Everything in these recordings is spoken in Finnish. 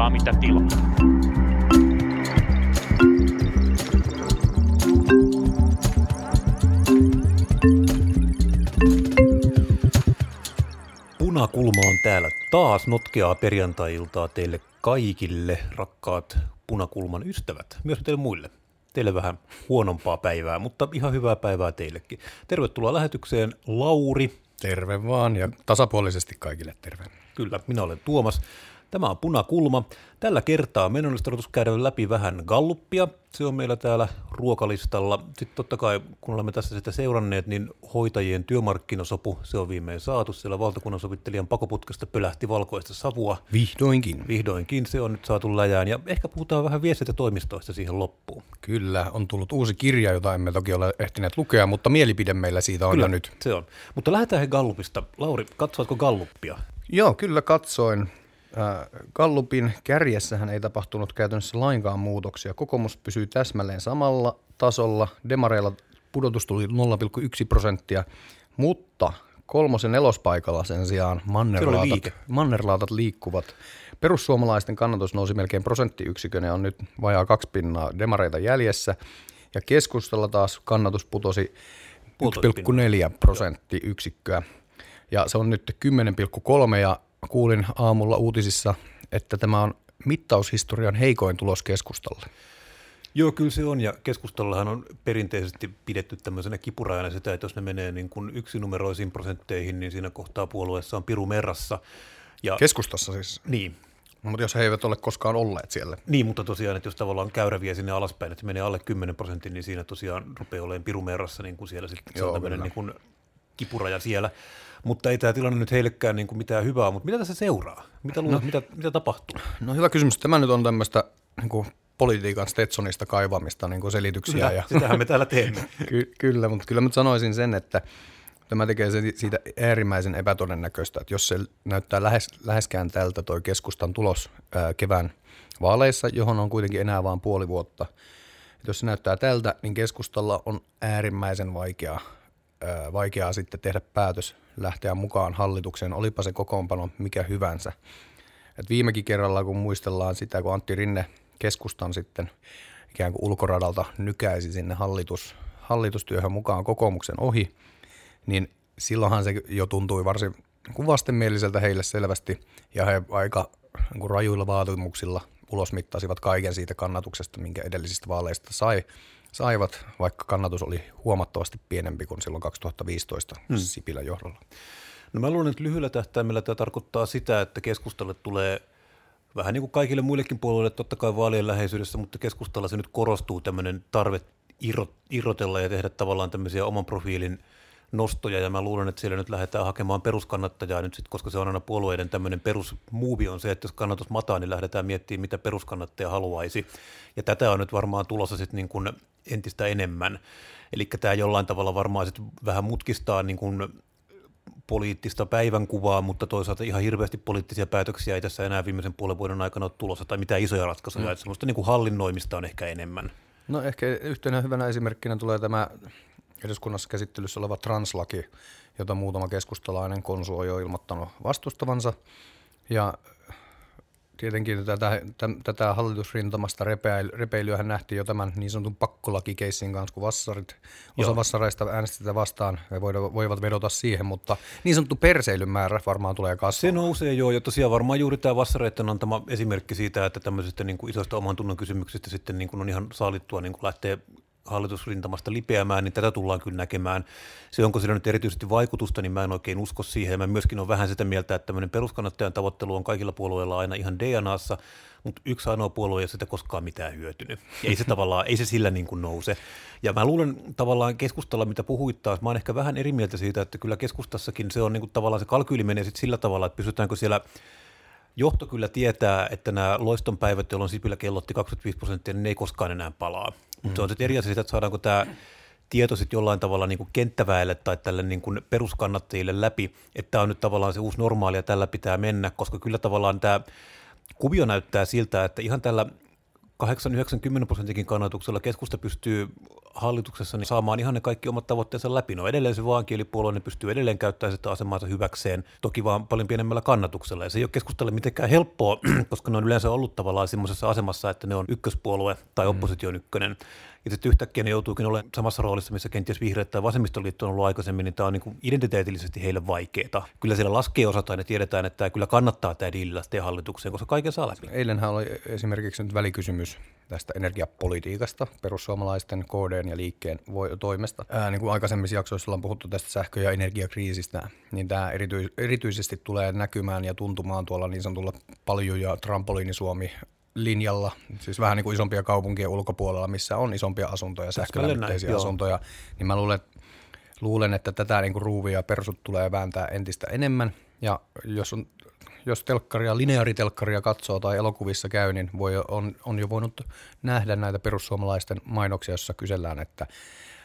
saa mitä tilaa. Punakulma on täällä taas notkeaa perjantai-iltaa teille kaikille, rakkaat Punakulman ystävät, myös teille muille. Teille vähän huonompaa päivää, mutta ihan hyvää päivää teillekin. Tervetuloa lähetykseen, Lauri. Terve vaan ja tasapuolisesti kaikille terve. Kyllä, minä olen Tuomas. Tämä on Punakulma. Tällä kertaa meidän olisi tarkoitus käydä läpi vähän galluppia. Se on meillä täällä ruokalistalla. Sitten totta kai, kun olemme tässä sitä seuranneet, niin hoitajien työmarkkinasopu, se on viimein saatu. Siellä valtakunnansovittelijan pakoputkesta pölähti valkoista savua. Vihdoinkin. Vihdoinkin, se on nyt saatu läjään. Ja ehkä puhutaan vähän viestintätoimistoista siihen loppuun. Kyllä, on tullut uusi kirja, jota emme toki ole ehtineet lukea, mutta mielipide meillä siitä on kyllä, jo nyt. Se on. Mutta lähdetään gallupista. Lauri, katsoitko galluppia? Joo, kyllä katsoin. Gallupin kärjessähän ei tapahtunut käytännössä lainkaan muutoksia. Kokoomus pysyy täsmälleen samalla tasolla. Demareilla pudotus tuli 0,1%, mutta kolmos- ja nelospaikalla sen sijaan mannerlaatat liikkuvat. Perussuomalaisten kannatus nousi melkein prosenttiyksikön ja on nyt vajaa 2 pinnaa demareita jäljessä. Ja keskustalla taas kannatus putosi 1,4%. Ja se on nyt 10,3 ja kuulin aamulla uutisissa, että tämä on mittaushistorian heikoin tulos keskustalle. Joo, kyllä se on, ja keskustallahan on perinteisesti pidetty tämmöisenä kipurajana sitä, että jos ne menee niin kuin yksinumeroisiin prosentteihin, niin siinä kohtaa puolueessa on piru merrassa. Ja keskustassa siis? Niin. No, mutta jos he eivät ole koskaan olleet siellä. Niin, mutta tosiaan, että jos tavallaan käyrä vie sinne alaspäin, että menee alle 10%, niin siinä tosiaan rupeaa olemaan piru merrassa, niin kuin siellä sitten se on tämmöinen niin kuin kipuraja siellä. Mutta ei tämä tilanne nyt heillekään niin kuin mitään hyvää, mutta mitä tässä seuraa? Mitä luulet, mitä tapahtuu? No hyvä kysymys. Tämä nyt on tämmöistä niin kuin politiikan Stetsonista kaivamista niin kuin selityksiä. Kyllä, ja sitähän me täällä teemme. Kyllä, mutta kyllä mä sanoisin sen, että tämä tekee siitä äärimmäisen epätodennäköistä, että jos se näyttää läheskään tältä toi keskustan tulos kevään vaaleissa, johon on kuitenkin enää vaan puoli vuotta. Et jos se näyttää tältä, niin keskustalla on äärimmäisen vaikeaa sitten tehdä päätös lähteä mukaan hallitukseen, olipa se kokoonpano mikä hyvänsä. Et viimekin kerralla, kun muistellaan sitä, kun Antti Rinne keskustan sitten ikään kuin ulkoradalta nykäisi sinne hallitustyöhön mukaan kokoomuksen ohi, niin silloinhan se jo tuntui varsin vastenmieliseltä heille selvästi, ja he aika rajuilla vaatimuksilla ulosmittasivat kaiken siitä kannatuksesta, minkä edellisistä vaaleista saivat, vaikka kannatus oli huomattavasti pienempi kuin silloin 2015 Sipilän johdolla. No mä luulen, että lyhyellä tähtäimellä tämä tarkoittaa sitä, että keskustalle tulee vähän niin kuin kaikille muillekin puolueille totta kai vaalien läheisyydessä, mutta keskustalla se nyt korostuu tämmöinen tarve irrotella ja tehdä tavallaan tämmöisiä oman profiilin nostoja, ja mä luulen, että siellä nyt lähdetään hakemaan peruskannattajaa nyt sit, koska se on aina puolueiden tämmöinen perusmuuvi on se, että jos kannatus mataa, niin lähdetään miettimään, mitä peruskannattaja haluaisi, ja tätä on nyt varmaan tulossa sitten niin kuin entistä enemmän, eli tämä jollain tavalla varmaan sitten vähän mutkistaa niin kuin poliittista päivänkuvaa, mutta toisaalta ihan hirveästi poliittisia päätöksiä ei tässä enää viimeisen puolen vuoden aikana ole tulossa, tai mitään isoja ratkaisuja, että semmoista niin kuin hallinnoimista on ehkä enemmän. No ehkä yhtenä hyvänä esimerkkinä tulee tämä eduskunnassa käsittelyssä oleva translaki, jota muutama keskustalainen konsu on jo ilmoittanut vastustavansa. Ja tietenkin tätä hallitusrintamasta repeilyähän nähtiin jo tämän niin sanotun pakkolakikeissin kanssa, kun osa vassareista äänesti sitä vastaan ja voivat vedota siihen, mutta niin sanottu perseilyn määrä varmaan tulee kasvamaan. Se nousee joo, ja tosiaan varmaan juuri tämä vassareiden antama esimerkki siitä, että tämmöisistä niin kuin isoista oman tunnon kysymyksistä sitten niin kuin on ihan saalittua niin kuin lähtee hallitusrintamasta lipeämään, niin tätä tullaan kyllä näkemään. Se, onko sillä nyt erityisesti vaikutusta, niin mä en oikein usko siihen. Mä myöskin olen vähän sitä mieltä, että tämmöinen peruskannattajan tavoittelu on kaikilla puolueilla aina ihan DNAssa, mutta yksi ainoa puolue ei sitä koskaan mitään hyötynyt. Ei se tavallaan, ei se sillä niin kuin nouse. Ja mä luulen tavallaan keskustalla, mitä puhuit taas, mä oon ehkä vähän eri mieltä siitä, että kyllä keskustassakin se on niin kuin tavallaan se kalkyyli menee sitten sillä tavalla, että pysytäänkö siellä. Johto kyllä tietää, että nämä loistonpäivät, jolloin Sipilä kellotti 25%, niin ne ei koskaan enää palaa. Mutta se on sitten eri asia, että saadaanko tämä tieto sitten jollain tavalla niin kuin kenttäväelle tai tälle niin kuin peruskannattajille läpi, että tämä on nyt tavallaan se uusi normaali ja tällä pitää mennä, koska kyllä tavallaan tämä kuvio näyttää siltä, että ihan tällä 80-90% kannatuksella keskusta pystyy hallituksessa saamaan ihan ne kaikki omat tavoitteensa läpi. No edelleen se vaankielipuolue, ne pystyy edelleen käyttämään sitä asemaansa hyväkseen, toki vaan paljon pienemmällä kannatuksella. Ja se ei ole keskustalle mitenkään helppoa, koska ne on yleensä ollut tavallaan semmoisessa asemassa, että ne on ykköspuolue tai opposition ykkönen. Ja sitten yhtäkkiä ne joutuukin olemaan samassa roolissa, missä kenties vihreät tai vasemmistoliitto on ollut aikaisemmin, niin tämä on niin kuin identiteetillisesti heille vaikeaa. Kyllä siellä laskee osataan ja tiedetään, että tämä kyllä kannattaa tämä diili lähteä hallitukseen, koska kaiken saa läpi. Eilenhän oli esimerkiksi nyt välikysymys tästä energiapolitiikasta perussuomalaisten, KD:n ja liikkeen toimesta. Niin kuin aikaisemmissa jaksoissa ollaan puhuttu tästä sähkö- ja energiakriisistä, niin tämä erityisesti tulee näkymään ja tuntumaan tuolla niin sanotulla paljon ja trampoliinisuomi linjalla, siis vähän niin kuin isompia kaupunkien ulkopuolella, missä on isompia asuntoja, sähkölämmitteisiä asuntoja, niin mä luulen, että tätä niin kuin ruuvia persut tulee vääntää entistä enemmän, ja jos telkkaria, lineaaritelkkaria katsoo tai elokuvissa käy, niin on jo voinut nähdä näitä perussuomalaisten mainoksia, jossa kysellään, että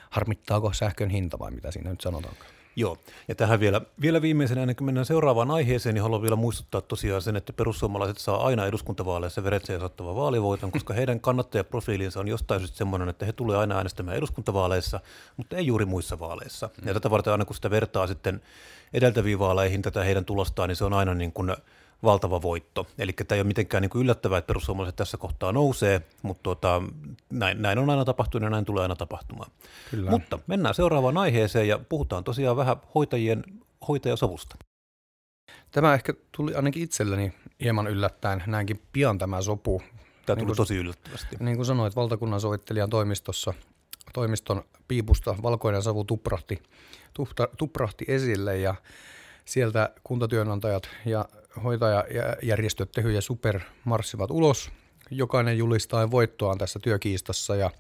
harmittaako sähkön hinta vai mitä siinä nyt sanotaanko. Joo, ja tähän vielä viimeisenä, ennen kuin mennään seuraavaan aiheeseen, niin haluan vielä muistuttaa tosiaan sen, että perussuomalaiset saa aina eduskuntavaaleissa veretsejä saattava vaalivoiton, koska heidän kannattajaprofiilinsa on jostain syystä semmoinen, että he tulee aina äänestämään eduskuntavaaleissa, mutta ei juuri muissa vaaleissa. Ja tätä varten aina kun sitä vertaa sitten edeltäviin vaaleihin tätä heidän tulostaan, niin se on aina niin kuin valtava voitto. Eli tämä ei ole mitenkään niin kuin yllättävää, että perussuomalaiset tässä kohtaa nousee, mutta näin on aina tapahtunut ja näin tulee aina tapahtumaan. Kyllä. Mutta mennään seuraavaan aiheeseen ja puhutaan tosiaan vähän hoitajasovusta. Tämä ehkä tuli ainakin itselleni hieman yllättäen, näinkin pian tämä sopu. Tämä tuli tosi yllättävästi. Niin kuin sanoit, valtakunnan sovittelijan toimiston piipusta valkoinen savu tuprahti esille ja sieltä kuntatyönantajat ja hoitajajärjestöt Tehy ja Super marssivat ulos. Jokainen julistaa voittoaan tässä työkiistassa ja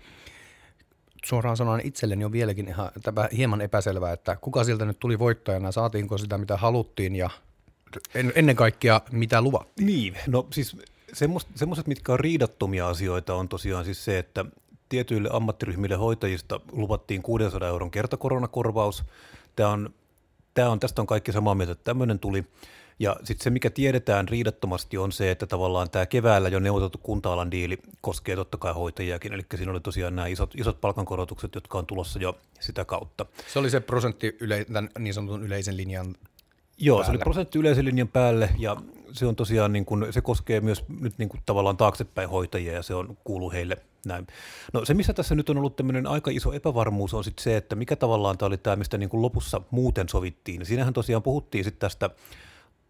suoraan sanoen itselleni on vieläkin hieman epäselvää, että kuka sieltä nyt tuli voittajana, saatiinko sitä mitä haluttiin ja ennen kaikkea mitä luvattiin. Niin, no siis semmoiset, mitkä on riidattomia asioita on tosiaan siis se, että tietyille ammattiryhmille hoitajista luvattiin 600 euron kertakoronakorvaus. Tästä on kaikki samaa mieltä, että tämmöinen tuli. Ja sitten se, mikä tiedetään riidattomasti, on se, että tavallaan tämä keväällä jo neuvoteltu kunta-alan diili koskee totta kai hoitajiakin. Eli siinä oli tosiaan nämä isot palkankorotukset, jotka on tulossa jo sitä kautta. Se oli se prosentti tämän niin sanotun yleisen linjan päälle. Joo, se oli prosentti yleisen linjan päälle ja se on tosiaan niin kuin, se koskee myös nyt niin kuin tavallaan taaksepäin hoitajia ja se on kuuluu heille näin. No se, missä tässä nyt on ollut tämmöinen aika iso epävarmuus, on sitten se, että mikä tavallaan tämä oli tämä, mistä niin kuin lopussa muuten sovittiin. Siinähän tosiaan puhuttiin sitten tästä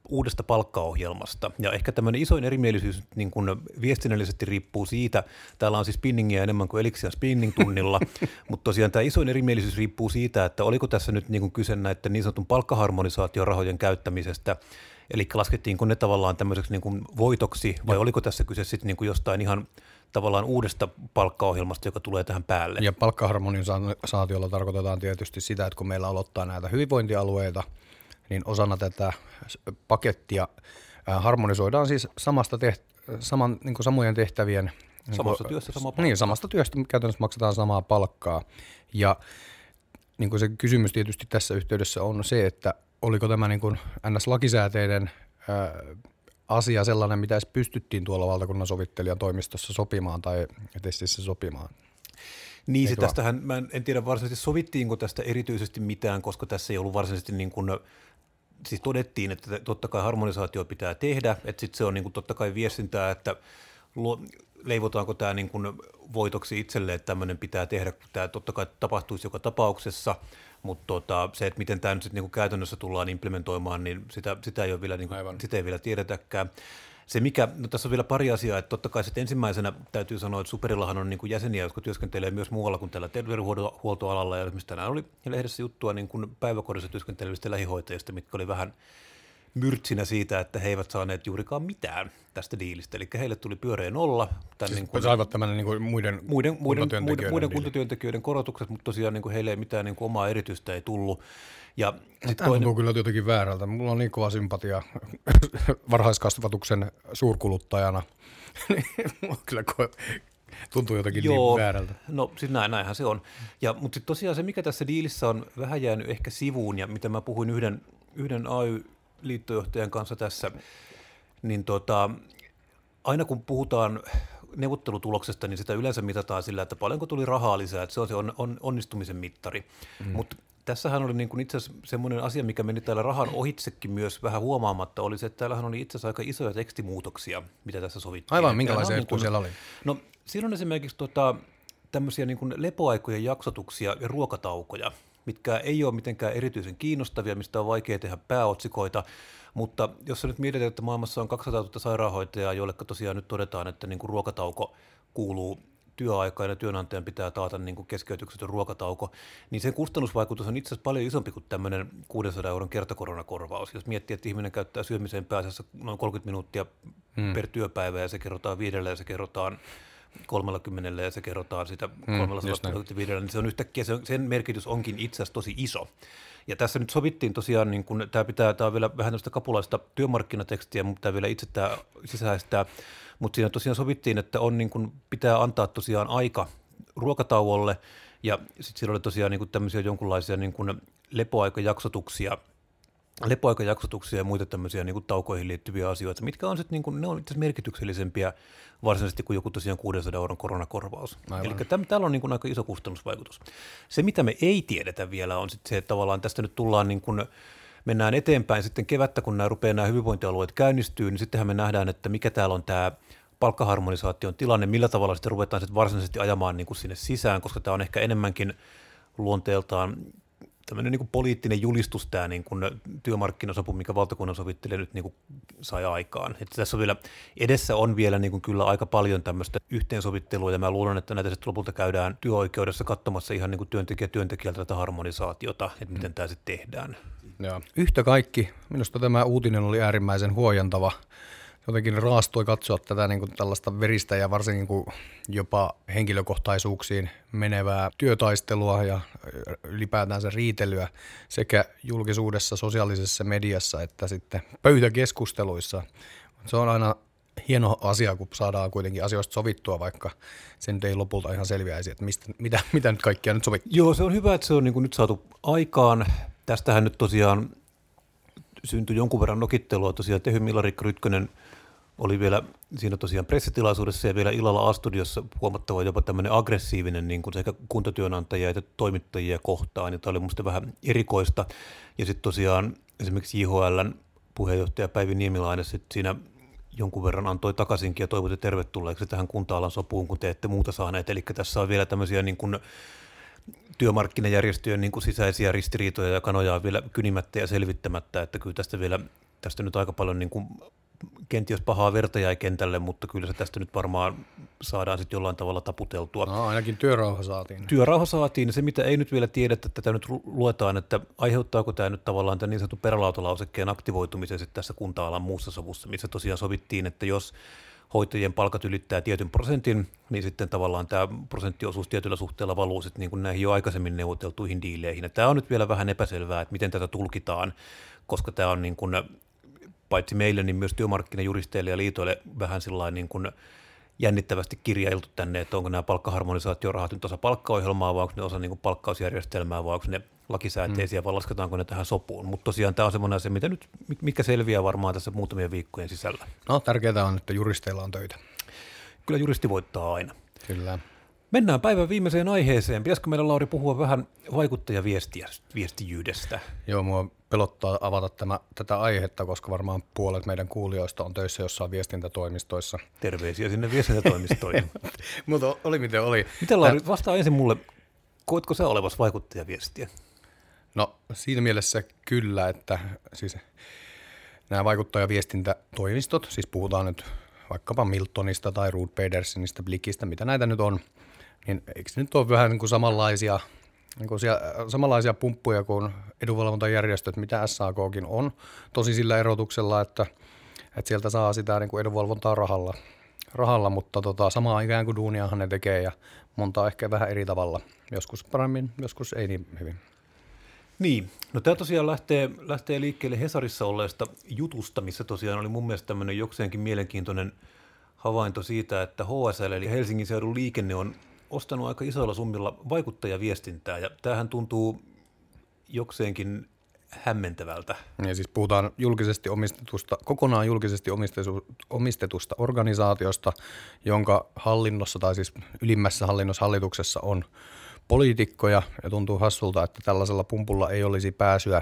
uudesta palkkaohjelmasta. Ja ehkä tämmöinen isoin erimielisyys niin kuin viestinnällisesti riippuu siitä, täällä on siis spinningiä enemmän kuin Elixia spinning-tunnilla, mutta tosiaan tämä isoin erimielisyys riippuu siitä, että oliko tässä nyt niin kuin kyse näiden niin sanotun palkkaharmonisaatiorahojen käyttämisestä, eli laskettiinko ne tavallaan tämmöiseksi niin kuin voitoksi, vai oliko tässä kyse sitten niin kuin jostain ihan tavallaan uudesta palkkaohjelmasta, joka tulee tähän päälle. Ja palkkaharmonisaatiolla tarkoitetaan tietysti sitä, että kun meillä aloittaa näitä hyvinvointialueita, niin osana tätä pakettia harmonisoidaan siis samojen tehtävien. Samasta työstä samaa palkkaa. Niin, samasta työstä käytännössä maksetaan samaa palkkaa. Ja niin kuin se kysymys tietysti tässä yhteydessä on se, että oliko tämä niin kuin NS-lakisääteinen asia sellainen, mitä edes pystyttiin tuolla valtakunnan sovittelijan toimistossa sopimaan tai testissä sopimaan. Niin se tästähän, mä en tiedä varsinaisesti sovittiinko tästä erityisesti mitään, koska tässä ei ollut varsinaisesti niin kuin, siis todettiin, että totta kai harmonisaatio pitää tehdä, että sitten se on niin kuin totta kai viestintää, että leivotaanko tämä niin kuin voitoksi itselle, että tämmöinen pitää tehdä, kun tämä totta kai tapahtuisi joka tapauksessa, mutta se, että miten tämä nyt sitten niin kuin käytännössä tullaan implementoimaan, niin sitä ei ole vielä, niin kuin, sitä ei vielä tiedetäkään. Se mikä, no tässä on vielä pari asiaa, että totta kai sitten ensimmäisenä täytyy sanoa, että Superillahan on niin kuin jäseniä, jotka työskentelee myös muualla kuin tällä terveydenhuoltoalalla, ja esimerkiksi tänään oli lehdessä juttua niin kuin päiväkodissa työskentelevistä lähihoitajista, mitkä oli vähän myrtsinä siitä, että he eivät saaneet juurikaan mitään tästä diilistä, eli heille tuli pyöreä nolla. Siis niin kuin, saivat tämän niin kuin muiden kuntatyöntekijöiden korotukset, mutta tosiaan niin kuin heille ei mitään niin kuin omaa erityistä ei tullut. Ja tämä tuntuu kyllä jotenkin väärältä. Mulla on niin kova sympatia varhaiskasvatuksen suurkuluttajana. Kyllä tuntuu jotenkin niin väärältä. No siis näinhän se on. Mutta sitten tosiaan se, mikä tässä diilissä on vähän jäänyt ehkä sivuun ja mitä mä puhuin yhden AY-liittojohtajan kanssa tässä, niin aina kun puhutaan neuvottelutuloksesta, niin sitä yleensä mitataan sillä, että paljonko tuli rahaa lisää, että se on se onnistumisen mittari. Mm. Mutta tässähän oli niin kuin itse asiassa semmoinen asia, mikä meni täällä rahan ohitsekin myös vähän huomaamatta, oli se, että täällähän oli itse asiassa aika isoja tekstimuutoksia, mitä tässä sovittiin. Aivan, minkälaisia juttuja siellä oli? No siinä on esimerkiksi tämmöisiä niin kuin lepoaikojen jaksotuksia ja ruokataukoja, mitkä ei ole mitenkään erityisen kiinnostavia, mistä on vaikea tehdä pääotsikoita, mutta jos nyt mietitään, että maailmassa on 200 000 sairaanhoitajaa, joille tosiaan nyt todetaan, että niin kuin ruokatauko kuuluu työaikaan ja työnantajan pitää taata niin kuin keskeytyksetön ruokatauko, niin sen kustannusvaikutus on itse asiassa paljon isompi kuin tämmöinen 600 euron kertakoronakorvaus. Jos miettii, että ihminen käyttää syömiseen pääasiassa noin 30 minuuttia per työpäivä ja se kerrotaan 5 ja se kerrotaan 30 ja se kerrotaan sitä 335, niin se on yhtäkkiä, sen merkitys onkin itse asiassa tosi iso. Ja tässä nyt sovittiin tosiaan, niin kun tämä on vielä vähän tämmöistä kapulaista työmarkkinatekstiä, mutta tämä vielä itse tämä sisäistää, mutta siinä tosiaan sovittiin, että on niin kun pitää antaa tosiaan aika ruokatauolle ja sitten siellä oli tosiaan niin kun tämmöisiä jonkunlaisia niin kun lepoaikajaksotuksia ja muita tämmöisiä niin kuin taukoihin liittyviä asioita, mitkä on sitten, niin ne on itse asiassa merkityksellisempiä varsinaisesti kuin joku tosiaan 600 euron koronakorvaus. Eli täällä on niin kuin aika iso kustannusvaikutus. Se, mitä me ei tiedetä vielä, on sitten se, että tavallaan tästä nyt tullaan niin kuin, mennään eteenpäin sitten kevättä, kun nämä hyvinvointialueet käynnistyy, niin sittenhän me nähdään, että mikä täällä on tämä palkkaharmonisaation tilanne, millä tavalla sitten ruvetaan sitten varsinaisesti ajamaan niin kuin sinne sisään, koska tämä on ehkä enemmänkin luonteeltaan tämmöinen niin kuin poliittinen julistus tämä niin kuin työmarkkinasopu, mikä valtakunnan sovittelija nyt niin kuin sai aikaan. Että tässä on vielä, edessä on vielä niin kuin kyllä aika paljon tämmöistä yhteensovittelua, ja mä luulen, että näitä sitten lopulta käydään työoikeudessa katsomassa ihan niin kuin työntekijältä tätä harmonisaatiota, että miten tämä sitten tehdään. Ja. Yhtä kaikki, minusta tämä uutinen oli äärimmäisen huojentava. Jotenkin raastoi katsoa tätä niin kuin tällaista veristä ja varsinkin niin kuin jopa henkilökohtaisuuksiin menevää työtaistelua ja ylipäätään se riitelyä sekä julkisuudessa, sosiaalisessa mediassa että sitten pöytäkeskusteluissa. Se on aina hieno asia, kun saadaan kuitenkin asioista sovittua, vaikka se nyt ei lopulta ihan selviäisi, että mitä nyt kaikkia nyt sovittiin. Joo, se on hyvä, että se on niin kuin nyt saatu aikaan. Tästähän nyt tosiaan syntyi jonkun verran nokittelua. Tosiaan Tehy Milari-Rytkönen oli vielä siinä tosiaan pressitilaisuudessa ja vielä illalla A-studiossa huomattava jopa tämmöinen aggressiivinen niin kuin sekä kuntatyönantajia että toimittajia kohtaan, ja tämä oli musta vähän erikoista. Ja sitten tosiaan esimerkiksi JHL:n puheenjohtaja Päivi Niemiläinen sitten siinä jonkun verran antoi takaisinkin ja toivotti tervetulleeksi tähän kunta-alan sopuun, kun te ette muuta saaneet. Eli tässä on vielä tämmöisiä niin kuin työmarkkinajärjestöjen niin kuin sisäisiä ristiriitoja ja kanoja on vielä kynimättä ja selvittämättä, että kyllä tästä nyt aika paljon niin kuin kenties pahaa verta jäi kentälle, mutta kyllä se tästä nyt varmaan saadaan sitten jollain tavalla taputeltua. No, ainakin työrauha saatiin. Se, mitä ei nyt vielä tiedetä, tätä nyt luetaan, että aiheuttaako tämä nyt tavallaan tämän niin sanotun perälautalausekkeen aktivoitumisen sitten tässä kunta-alan muussa sovussa, missä tosiaan sovittiin, että jos hoitajien palkat ylittää tietyn prosentin, niin sitten tavallaan tämä prosenttiosuus tietyllä suhteella valuu sitten niin kuin näihin jo aikaisemmin neuvoteltuihin diileihin. Ja tämä on nyt vielä vähän epäselvää, että miten tätä tulkitaan, koska tämä on niin kuin, paitsi meille, niin myös työmarkkinajuristeille ja liitoille vähän sillain niin kuin jännittävästi kirjailtu tänne, että onko nämä palkkaharmonisaatiorahat nyt osa palkkaohjelmaa vai onko ne osa niin kuin palkkausjärjestelmää vai onko ne lakisääteisiä vai lasketaanko ne tähän sopuun. Mutta tosiaan tämä on semmoinen asia, mikä selviää varmaan tässä muutamien viikkojen sisällä. No, tärkeää on, että juristeilla on töitä. Kyllä juristi voittaa aina. Kyllä. Mennään päivän viimeiseen aiheeseen. Pitäisikö meidän, Lauri, puhua vähän vaikuttajaviestijyydestä? Joo, mua pelottaa avata tätä aihetta, koska varmaan puolet meidän kuulijoista on töissä jossain viestintätoimistoissa. Terveisiä sinne viestintätoimistoihin. Mutta oli miten oli. Miten, Lauri, vastaa ensin mulle, koetko sä olevasi vaikuttajaviestiä? No siinä mielessä kyllä, että siis nämä vaikuttajaviestintätoimistot, siis puhutaan nyt vaikkapa Miltonista tai Ruud Pedersenistä, Blikistä, mitä näitä nyt on, niin eikö nyt ole vähän niin kuin samanlaisia pumppuja kuin edunvalvontajärjestöt, mitä SAKkin on, tosi sillä erotuksella, että sieltä saa sitä niin kuin edunvalvontaa rahalla, mutta samaa ikään kuin duuniahan ne tekee ja montaa ehkä vähän eri tavalla, joskus paremmin, joskus ei niin hyvin. Niin, no tämä tosiaan lähtee liikkeelle Hesarissa olleesta jutusta, missä tosiaan oli mun mielestä tämmöinen jokseenkin mielenkiintoinen havainto siitä, että HSL eli Helsingin seudun liikenne on ostanut aika isoilla summilla vaikuttajaviestintää, ja tämähän tuntuu jokseenkin hämmentävältä. Ja siis puhutaan julkisesti omistetusta, kokonaan julkisesti omistetusta organisaatiosta, jonka hallinnossa tai siis ylimmässä hallinnossa hallituksessa on poliitikkoja, ja tuntuu hassulta, että tällaisella pumpulla ei olisi pääsyä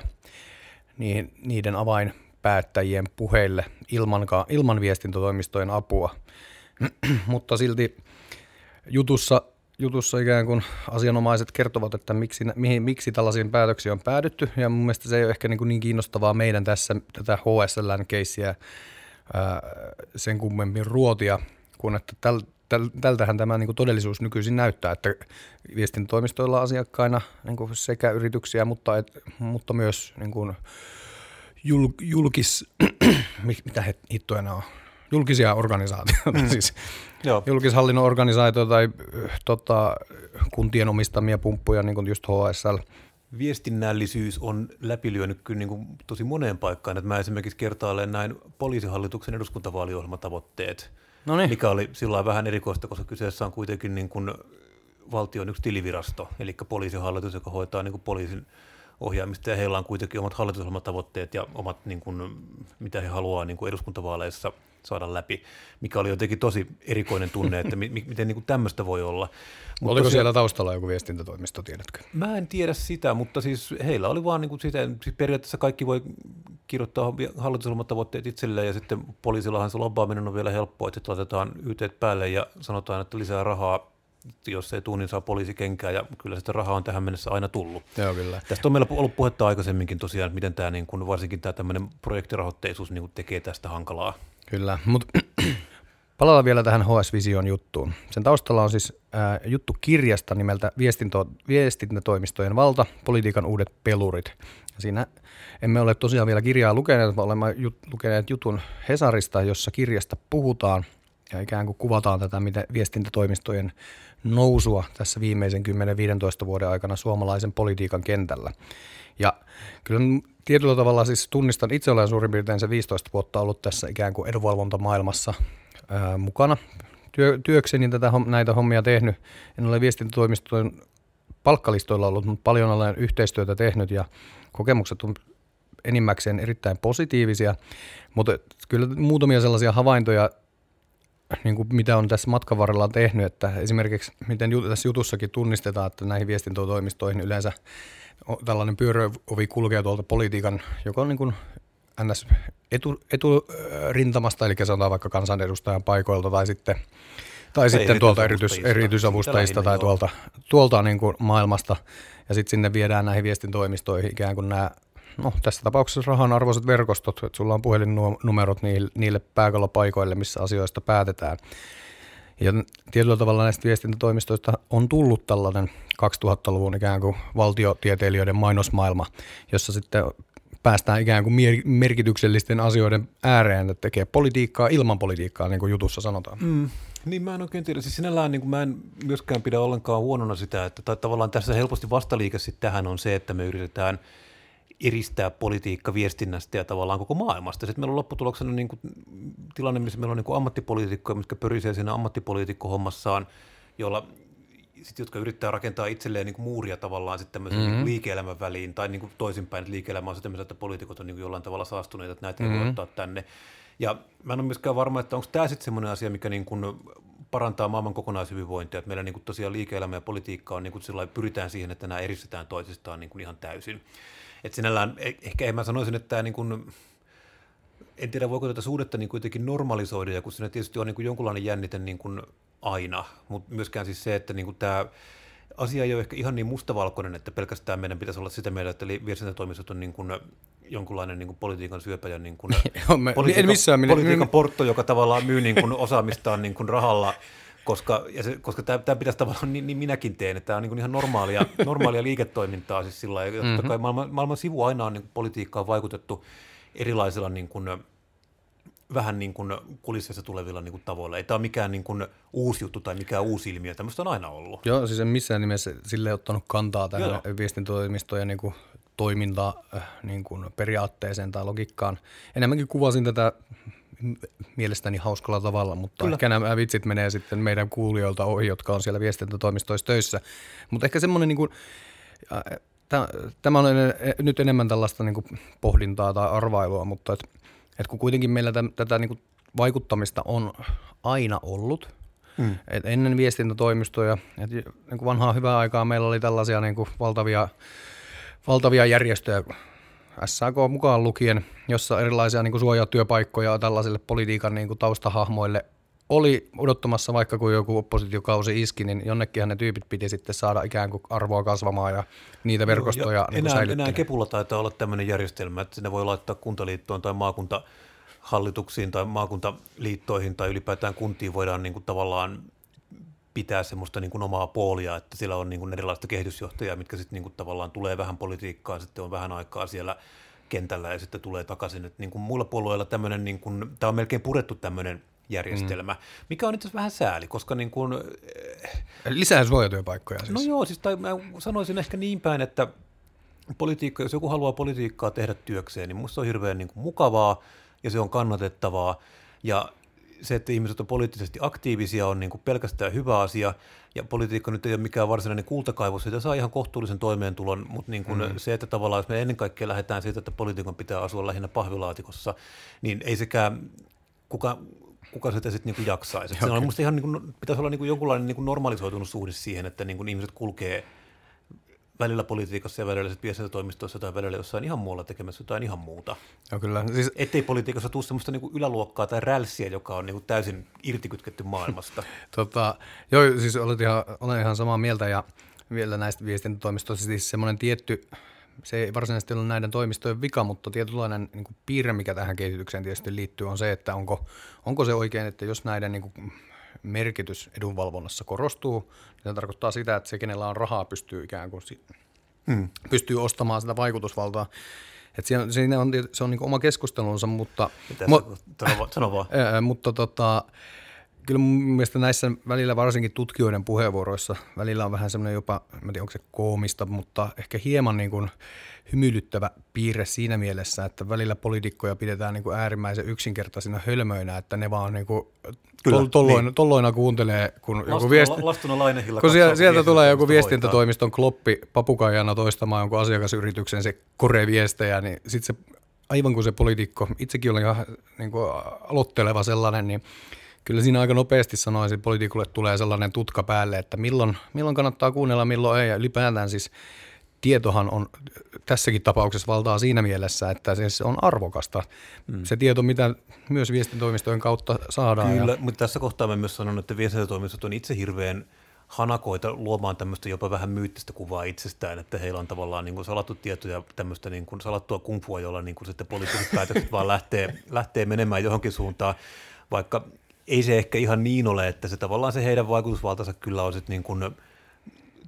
niiden avainpäättäjien puheille ilman viestintätoimistojen apua. Mutta silti jutussa ikään kuin asianomaiset kertovat, että miksi tällaisiin päätöksiin on päädytty, ja mun mielestä se ei ole ehkä niin kiinnostavaa meidän tässä tätä HSL-keissiä sen kummemmin ruotia, kun että tältähän tämä niin kuin todellisuus nykyisin näyttää, että viestintätoimistoilla asiakkaina niin kuin sekä yrityksiä, mutta myös niin kuin julkisia organisaatioita, siis joo. Julkishallinnon organisaatioita tai kuntien omistamia pumppuja, niin kuin just HSL. Viestinnällisyys on läpilyönyt kyllä niin kuin tosi moneen paikkaan, että mä esimerkiksi kertailen näin poliisihallituksen eduskuntavaaliohjelmatavoitteet, Noniin. Mikä oli sillä vähän erikoista, koska kyseessä on kuitenkin niin kuin valtion yksi tilivirasto, eli poliisihallitus, joka hoitaa niin kuin poliisin ohjaamista, ja heillä on kuitenkin omat hallitusohjelmatavoitteet ja omat, niin kuin, mitä he haluaa niin kuin eduskuntavaaleissa saada läpi, mikä oli jotenkin tosi erikoinen tunne, että miten niin kuin tämmöistä voi olla. Oliko siellä taustalla joku viestintätoimisto, tiedätkö? Mä en tiedä sitä, mutta siis heillä oli vaan niin kuin sitä, siis periaatteessa kaikki voi kirjoittaa hallitusohjelmatavoitteet itselleen, ja sitten poliisillahan se lobbaaminen on vielä helppoa, että laitetaan yteet päälle ja sanotaan, että lisää rahaa, jos ei tule, niin saa poliisikenkää, ja kyllä sitä rahaa on tähän mennessä aina tullut. Joo, kyllä. Tästä on meillä ollut puhetta aikaisemminkin tosiaan, että miten tämä, niin kuin, varsinkin tämä tämmöinen projektirahoitteisuus niin kuin tekee tästä hankalaa. Kyllä, mutta palataan vielä tähän HS-vision juttuun. Sen taustalla on siis juttu kirjasta nimeltä Viestintätoimistojen valta, politiikan uudet pelurit. Siinä emme ole tosiaan vielä kirjaa lukeneet, vaan olemme lukeneet jutun Hesarista, jossa kirjasta puhutaan ja ikään kuin kuvataan tätä viestintätoimistojen nousua tässä viimeisen 10-15 vuoden aikana suomalaisen politiikan kentällä. Ja kyllä tietyllä tavalla siis tunnistan itse, olen suurin piirtein se 15 vuotta ollut tässä ikään kuin edunvalvontamaailmassa mukana. Työkseni näitä hommia tehnyt. En ole viestintätoimistojen palkkalistoilla ollut, mutta paljon olen yhteistyötä tehnyt ja kokemukset on enimmäkseen erittäin positiivisia. Mutta kyllä muutamia sellaisia havaintoja, niin kuin mitä on tässä matkan varrella tehnyt, että esimerkiksi miten tässä jutussakin tunnistetaan, että näihin viestintätoimistoihin yleensä tällainen pyöröovi kulkee tuolta politiikan, joka on niin kuin ns. Eturintamasta, eli sanotaan vaikka kansanedustajan paikoilta tai sitten tuolta erityisavustajista tai tuolta niin kuin maailmasta, ja sitten sinne viedään näihin viestintätoimistoihin ikään kuin nämä, no tässä tapauksessa rahanarvoiset verkostot, että sulla on puhelinnumerot niille pääkallopaikoille, missä asioista päätetään. Ja tietyllä tavalla näistä viestintätoimistoista on tullut tällainen 2000-luvun ikään kuin valtiotieteilijöiden mainosmaailma, jossa sitten päästään ikään kuin merkityksellisten asioiden ääreen, että tekee politiikkaa ilman politiikkaa, niin kuin jutussa sanotaan. Niin mä en oikein tiedä. Siis sinällään niin mä en myöskään pidä ollenkaan huonona sitä, että tavallaan tässä helposti vastaliike sitten tähän on se, että me yritetään eristää politiikka viestinnästä ja tavallaan koko maailmasta. Sitten meillä on lopputuloksena niin kuin tilanne, missä meillä on niin kuin ammattipoliitikkoja, mitkä pörisee siinä ammattipoliitikko-hommassaan, jotka yrittää rakentaa itselleen niin kuin muuria tavallaan sitten tämmöisen niin liike-elämän väliin, tai niin kuin toisinpäin, että liike-elämä on sitä, että poliitikot on niin kuin jollain tavalla saastuneita, että näitä ei voi ottaa tänne. Ja mä en ole myöskään varma, että onko tämä sitten semmoinen asia, mikä niin kuin parantaa maailman kokonaishyvinvointia, että meillä niin kuin tosiaan liike-elämä ja politiikka on niin kuin sillä pyritään siihen, että nämä eristetään toisistaan niin kuin ihan täysin. Että sinällään ehkä mä sanoisin, että tämä niin kuin, en tiedä voiko tätä suhdetta niin kuitenkin normalisoida, ja kun siinä tietysti on niin kuin jonkunlainen jännite niin kuin aina, mutta myöskään siis se, että niin kuin tämä asia ei ole ehkä ihan niin mustavalkoinen, että pelkästään meidän pitäisi olla sitä mieltä, että viestintätoimistot on niin kuin jonkunlainen niin kuin politiikan syöpä ja niin kuin politiikan portto, joka tavallaan myy niin kuin osaamistaan niin kuin rahalla. Koska tämä pitäisi tavallaan, niin minäkin teen, että tämä on niin kuin ihan normaalia liiketoimintaa. Siis sillä lailla, totta kai maailman sivu aina on niin kuin politiikkaan vaikutettu erilaisilla niin kuin, vähän niin kuin kulisseissa tulevilla niin kuin tavoilla. Ei tämä ole mikään niin kuin uusi juttu tai mikään uusi ilmiö, tämmöistä on aina ollut. Joo, siis en missään nimessä sille ei ottanut kantaa tähän viestintätoimistojen niin kuin toimintaa niin kuin periaatteeseen tai logiikkaan. Enemmänkin kuvasin tätä mielestäni hauskalla tavalla, mutta kyllä. Ehkä nämä vitsit menee sitten meidän kuulijoilta ohi, jotka on siellä viestintätoimistoissa töissä. Mutta ehkä semmoinen niin kuin, Tämä on nyt enemmän tällaista niin kuin pohdintaa tai arvailua, mutta et kun kuitenkin meillä tätä niin kuin vaikuttamista on aina ollut. Et ennen viestintätoimistoja, niin kuin vanhaa hyvää aikaa meillä oli tällaisia niin kuin valtavia järjestöjä, SAK mukaan lukien, jossa erilaisia niin kuin suojatyöpaikkoja tällaisille politiikan niin kuin taustahahmoille oli odottamassa, vaikka kun joku oppositiokausi iski, niin jonnekinhan ne tyypit piti sitten saada ikään kuin arvoa kasvamaan ja niitä verkostoja niin säilyttää. Enää Kepulla taitaa olla tämmöinen järjestelmä, että ne voi laittaa kuntaliittoon tai maakuntahallituksiin tai maakuntaliittoihin tai ylipäätään kuntiin voidaan niin kuin tavallaan pitää semmoista niin kuin omaa poolia, että siellä on niin kuin erilaista kehitysjohtajia, mitkä sitten niin kuin tavallaan tulee vähän politiikkaan, sitten on vähän aikaa siellä kentällä ja sitten tulee takaisin. Että niin kuin muilla puolueilla tämmöinen, niin kuin, tämä on melkein purettu tämmöinen järjestelmä, mikä on itse asiassa vähän sääli, koska niin kuin... Lisää suojatyöpaikkoja siis. No joo, siis tai mä sanoisin ehkä niin päin, että politiikka, jos joku haluaa politiikkaa tehdä työkseen, niin musta on hirveän niin kuin mukavaa ja se on kannatettavaa ja se, että ihmiset on poliittisesti aktiivisia, on niin kuin pelkästään hyvä asia, ja politiikka nyt ei ole mikään varsinainen kultakaivos, sitä saa ihan kohtuullisen toimeentulon, mutta niin kuin se, että tavallaan jos me ennen kaikkea lähdetään siitä, että poliitikon pitää asua lähinnä pahvilaatikossa, niin ei sekään kuka sitä sitten niinku jaksaisi. Se on musta ihan niinku, pitäisi olla niinku jonkunlainen niinku normalisoitunut suhde siihen, että niinku ihmiset kulkee välillä politiikassa ja välillä viestintätoimistoissa tai välillä jossain ihan muualla tekemässä jotain ihan muuta. Joo, kyllä. Siis... Ettei politiikassa tule sellaista niinku yläluokkaa tai rälssiä, joka on niinku täysin irtikytketty maailmasta. Joo, siis olen ihan samaa mieltä ja vielä näistä viestintätoimistoista siis semmoinen tietty... Se ei varsinaisesti ole näiden toimistojen vika, mutta tietynlainen niin kuin piirre, mikä tähän kehitykseen tietysti liittyy, on se, että onko se oikein, että jos näiden niin kuin merkitys edunvalvonnassa korostuu, niin se tarkoittaa sitä, että se, kenellä on rahaa, pystyy ikään kuin pystyy ostamaan sitä vaikutusvaltaa. Et siinä on, se on niin kuin oma keskustelunsa, mutta... Sano vaan. Mutta kyllä mun mielestä näissä välillä varsinkin tutkijoiden puheenvuoroissa välillä on vähän semmoinen jopa, mä tiedän onko se koomista, mutta ehkä hieman niin kuin hymyilyttävä piirre siinä mielessä, että välillä poliitikkoja pidetään niin kuin äärimmäisen yksinkertaisina hölmöinä, että ne vaan niin kuin tolloina kuuntelee, kun joku sieltä tulee joku viestintätoimiston kloppi papukaijana toistamaan jonkun asiakasyrityksen se kore-viestejä, niin sitten se aivan kuin se poliitikko, itsekin olen ihan niin kuin aloitteleva sellainen, niin kyllä siinä aika nopeasti sanoisin, että poliitikolle tulee sellainen tutka päälle, että milloin kannattaa kuunnella, milloin ei. Ja ylipäätään siis tietohan on tässäkin tapauksessa valtaa siinä mielessä, että se on arvokasta. Se tieto, mitä myös viestintätoimistojen kautta saadaan. Kyllä, mutta tässä kohtaa mä myös sanon, että viestintätoimistot on itse hirveän hanakoita luomaan tämmöistä jopa vähän myyttistä kuvaa itsestään, että heillä on tavallaan niin kuin salattu tietoja, tämmöistä niin kuin salattua kungfua, jolla niin kuin sitten poliittiset päätökset vaan lähtee menemään johonkin suuntaan, vaikka... Ei se ehkä ihan niin ole, että se tavallaan se heidän vaikutusvaltansa kyllä on sitten niin kuin,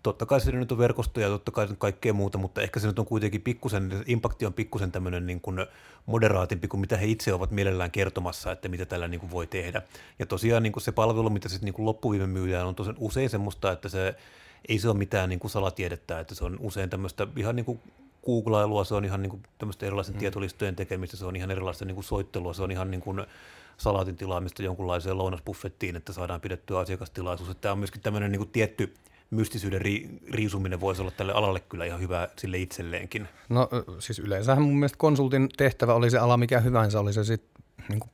totta kai se nyt on verkostoja ja totta kai kaikkea muuta, mutta ehkä se nyt on kuitenkin pikkusen, impakti on pikkusen tämmöinen niin kuin moderaatimpi kuin mitä he itse ovat mielellään kertomassa, että mitä tällä niin kuin voi tehdä. Ja tosiaan niin kuin se palvelu, mitä sitten niin kuin loppuviime myydään, on tosiaan usein semmoista, että se ei se ole mitään niin kuin salatiedettä, että se on usein tämmöistä ihan niin kuin googlailua, se on ihan niin kuin tämmöistä erilaisten tietolistojen tekemistä, se on ihan erilaista niin kuin soittelua, se on ihan niin kuin salaatin tilaamista jonkunlaiseen lounasbuffettiin, että saadaan pidettyä asiakastilaisuus. Että tämä on myöskin tämmöinen niin kuin tietty mystisyyden riisuminen voisi olla tälle alalle kyllä ihan hyvä sille itselleenkin. No siis yleensähän mun mielestä konsultin tehtävä oli se ala mikä hyvänsä, oli se sitten niin kuin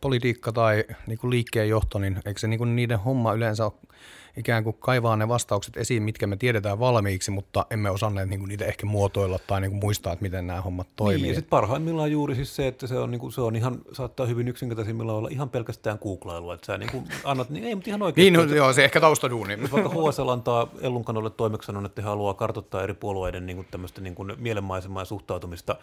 politiikka tai niin kuin liikkeenjohto, niin eikö se niin kuin niiden homma yleensä ole ikään kuin kaivaa ne vastaukset esiin, mitkä me tiedetään valmiiksi, mutta emme osanneet niin kuin niitä ehkä muotoilla tai niin kuin muistaa, että miten nämä hommat toimii. Niin, ja sitten parhaimmillaan juuri siis se, että se on, niin kuin, se on ihan, saattaa hyvin yksinkertaisimmillaan olla ihan pelkästään googlailua, että sä niin kuin annat, niin ei, mutta ihan oikeasti. Niin, no, joo, se ehkä taustaduuni. Vaikka HSL antaa Ellunkanolle toimeksiannon, että he haluaa kartoittaa eri puolueiden niin kuin tämmöistä niin kuin mielenmaisemaa ja suhtautumista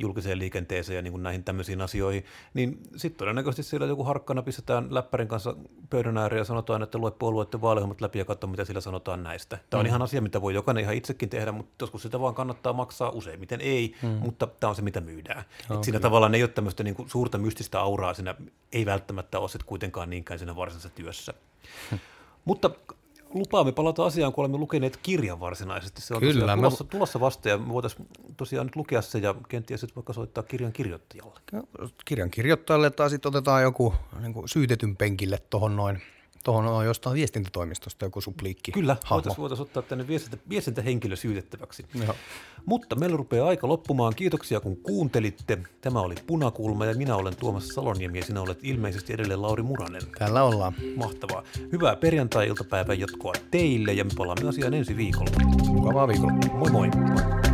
julkiseen liikenteeseen ja niin kuin näihin tämmöisiin asioihin, niin sitten todennäköisesti siellä joku harkkana pistetään läppärin kanssa pöydän ääreen ja sanotaan, että lue puolueiden vaaliohjelmat läpi ja katso, mitä siellä sanotaan näistä. Tämä on ihan asia, mitä voi jokainen ihan itsekin tehdä, mutta joskus sitä vaan kannattaa maksaa, useimmiten ei, mutta tämä on se, mitä myydään. Okay. Siinä tavallaan ei ole tämmöistä niin kuin suurta mystistä auraa siinä, ei välttämättä ole sitten kuitenkaan niinkään siinä varsinaisessa työssä. Mutta lupaamme palata asiaan, kun olemme lukeneet kirjan varsinaisesti. Se on tulossa vasta ja me voitaisiin tosiaan nyt lukea se ja kenties sitten vaikka soittaa kirjan kirjoittajalle. Kirjan kirjoittajalle tai sitten otetaan joku niin kuin syytetyn penkille tuohon noin Tuohon on jostain viestintätoimistosta joku supliikki. Kyllä, voitaisiin ottaa tänne viestintähenkilö syytettäväksi. Joo. Mutta meillä rupeaa aika loppumaan. Kiitoksia kun kuuntelitte. Tämä oli Punakulma ja minä olen Tuomas Saloniemi ja sinä olet ilmeisesti edelleen Lauri Muranen. Täällä ollaan. Mahtavaa. Hyvää perjantai-iltapäivän jatkoa teille ja me palaamme asiaan ensi viikolla. Mukavaa viikolla. Moi moi.